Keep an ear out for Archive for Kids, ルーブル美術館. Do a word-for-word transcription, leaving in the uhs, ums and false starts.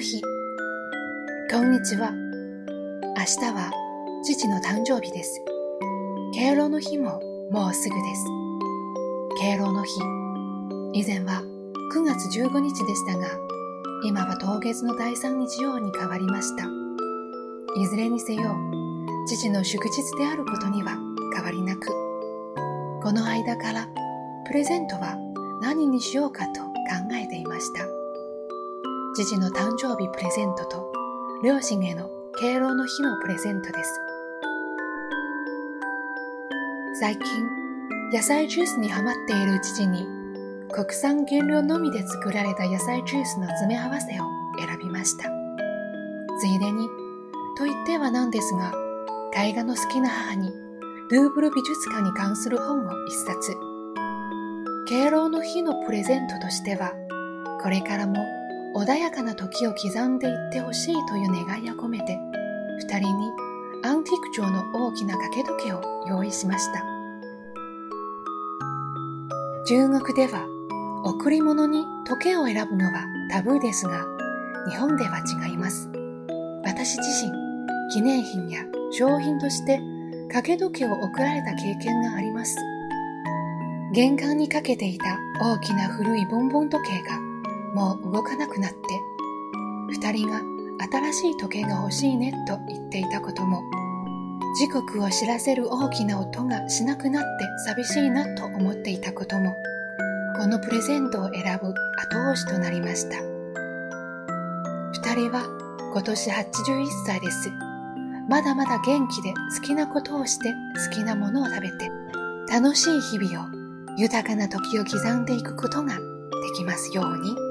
日、こんにちは。明日は父の誕生日です。敬老の日ももうすぐです。敬老の日、以前はくがつじゅうごにちでしたが、今は当月のだいさんにちように変わりました。いずれにせよ、父の祝日であることには変わりなく、この間からプレゼントは何にしようかと考えていました。父の誕生日プレゼントと両親への敬老の日のプレゼントです。最近、野菜ジュースにハマっている父に、国産原料のみで作られた野菜ジュースの詰め合わせを選びました。ついでに、と言ってはなんですが、絵画の好きな母に、ルーブル美術館に関する本を一冊。敬老の日のプレゼントとしては、これからも穏やかな時を刻んでいってほしいという願いを込めて、二人にアンティーク調の大きな掛け時計を用意しました。中国では、贈り物に時計を選ぶのはタブーですが、日本では違います。私自身、記念品や商品として掛け時計を贈られた経験があります。玄関にかけていた大きな古いボンボン時計がもう動かなくなって、二人が新しい時計が欲しいねと言っていたことも、時刻を知らせる大きな音がしなくなって寂しいなと思っていたことも、このプレゼントを選ぶ後押しとなりました。二人は今年はちじゅういっさいです。まだまだ元気で好きなことをして好きなものを食べて、楽しい日々を豊かな時を刻んでいくことができますように。